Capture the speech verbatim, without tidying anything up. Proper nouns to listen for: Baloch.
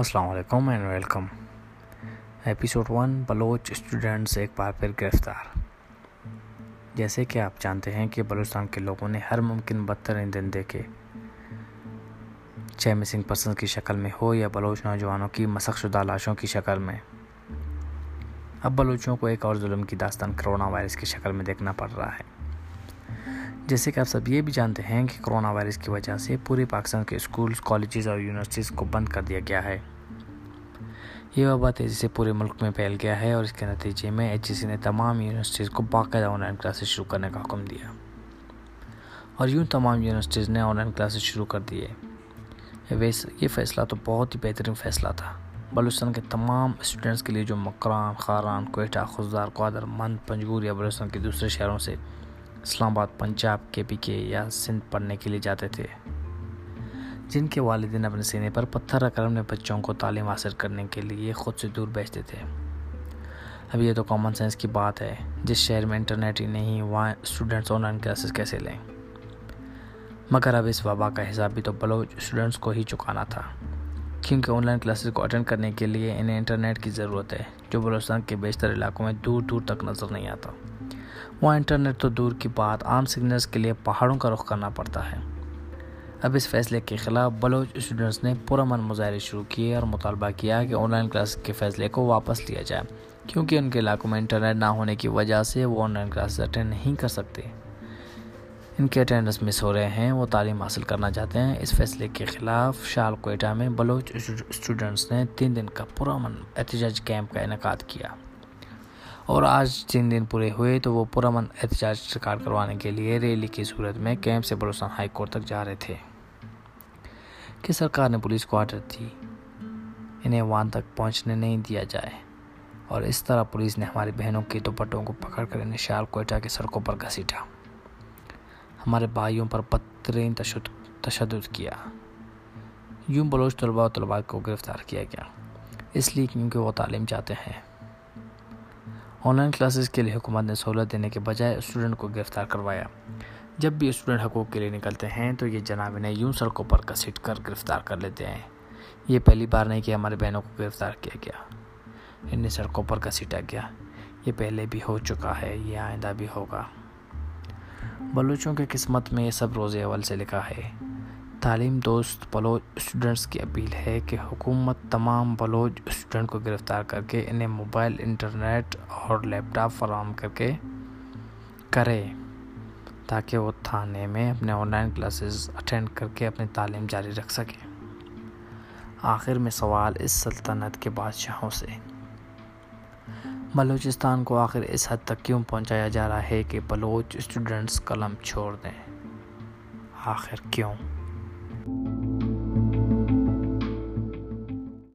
السلام علیکم and welcome. Episode one, Baloch students ایک بار پھر گرفتار۔ جیسے کہ آپ جانتے ہیں کہ بلوچستان کے لوگوں نے ہر ممکن بدترین دن دیکھے، چاہے مسنگ پرسنز کی شکل میں ہو یا بلوچ نوجوانوں کی مسخ شدہ لاشوں کی شکل میں۔ اب بلوچوں کو ایک اور ظلم کی داستان کرونا وائرس کی شکل میں دیکھنا پڑ رہا ہے۔ جیسے کہ آپ سب یہ بھی جانتے ہیں کہ کرونا وائرس کی وجہ سے پورے پاکستان کے اسکولز، کالجز اور یونیورسٹیز کو بند کر دیا گیا ہے۔ یہ وبا تیزی سے پورے ملک میں پھیل گیا ہے اور اس کے نتیجے میں ایچ ای سی نے تمام یونیورسٹیز کو باقاعدہ آن لائن کلاسز شروع کرنے کا حکم دیا، اور یوں تمام یونیورسٹیز نے آن لائن کلاسز شروع کر دیے۔ یہ فیصلہ تو بہت ہی بہترین فیصلہ تھا۔ بلوچستان کے تمام اسٹوڈنٹس کے لیے جو مکران، خاران، کوئٹہ، خضدار، قادر مند، پنجگور یا بلوچستان کے دوسرے شہروں سے اسلام آباد، پنجاب، کے پی کے یا سندھ پڑھنے کے لیے جاتے تھے، جن کے والدین اپنے سینے پر پتھر رکھ کر اپنے بچوں کو تعلیم حاصل کرنے کے لیے خود سے دور بھیجتے تھے۔ اب یہ تو کامن سینس کی بات ہے، جس شہر میں انٹرنیٹ ہی نہیں وہاں اسٹوڈنٹس آن لائن کلاسز کیسے لیں؟ مگر اب اس وبا کا حساب بھی تو بلوچ اسٹوڈنٹس کو ہی چکانا تھا، کیونکہ آن لائن کلاسز کو اٹینڈ کرنے کے لیے انہیں انٹرنیٹ کی ضرورت ہے، جو بلوچستان کے بیشتر علاقوں میں دور دور تک نظر نہیں آتا۔ وہاں انٹرنیٹ تو دور کی بات، عام سگنلز کے لیے پہاڑوں کا رخ کرنا پڑتا ہے۔ اب اس فیصلے کے خلاف بلوچ اسٹوڈنٹس نے پرامن مظاہرے شروع کیے اور مطالبہ کیا کہ آن لائن کلاسز کے فیصلے کو واپس لیا جائے، کیونکہ ان کے علاقوں میں انٹرنیٹ نہ ہونے کی وجہ سے وہ آن لائن کلاسز اٹینڈ نہیں کر سکتے، ان کے اٹینڈنس مس ہو رہے ہیں، وہ تعلیم حاصل کرنا چاہتے ہیں۔ اس فیصلے کے خلاف شال کوئٹہ میں بلوچ اسٹوڈنٹس نے تین دن کا پرامن احتجاج کیمپ کا انعقاد کیا، اور آج تین دن پورے ہوئے تو وہ پرامن احتجاج ریکارڈ کروانے کے لیے ریلی کی صورت میں کیمپ سے بلوچستان ہائی کورٹ تک جا رہے تھے کہ سرکار نے پولیس کو آرڈر دی انہیں وہاں تک پہنچنے نہیں دیا جائے، اور اس طرح پولیس نے ہماری بہنوں کے دوپٹوں کو پکڑ کر انہیں شال کوئٹہ کے سڑکوں پر گھسیٹا، ہمارے بھائیوں پر بدترین تشدد کیا۔ یوں بلوچ طلباء و طلبات کو گرفتار کیا گیا، اس لیے کیونکہ وہ تعلیم چاہتے ہیں۔ آن لائن کلاسز کے لیے حکومت نے سہولت دینے کے بجائے اسٹوڈنٹ کو گرفتار کروایا۔ جب بھی اسٹوڈنٹ حقوق کے لیے نکلتے ہیں تو یہ جناب انہیں یوں سڑکوں پر گھسیٹ کر گرفتار کر لیتے ہیں۔ یہ پہلی بار نہیں کہ ہمارے بہنوں کو گرفتار کیا گیا، انہیں سڑکوں پر گھسیٹا گیا، یہ پہلے بھی ہو چکا ہے، یہ آئندہ بھی ہوگا۔ بلوچوں کے قسمت میں یہ سب روز اول سے لکھا ہے۔ تعلیم دوست بلوچ اسٹوڈنٹس کی اپیل ہے کہ حکومت تمام بلوچ اسٹوڈنٹ کو گرفتار کر کے انہیں موبائل، انٹرنیٹ اور لیپ ٹاپ فراہم کر کے کرے، تاکہ وہ تھانے میں اپنے آن لائن کلاسز اٹینڈ کر کے اپنی تعلیم جاری رکھ سکیں۔ آخر میں سوال اس سلطنت کے بادشاہوں سے، بلوچستان کو آخر اس حد تک کیوں پہنچایا جا رہا ہے کہ بلوچ اسٹوڈنٹس قلم چھوڑ دیں؟ آخر کیوں؟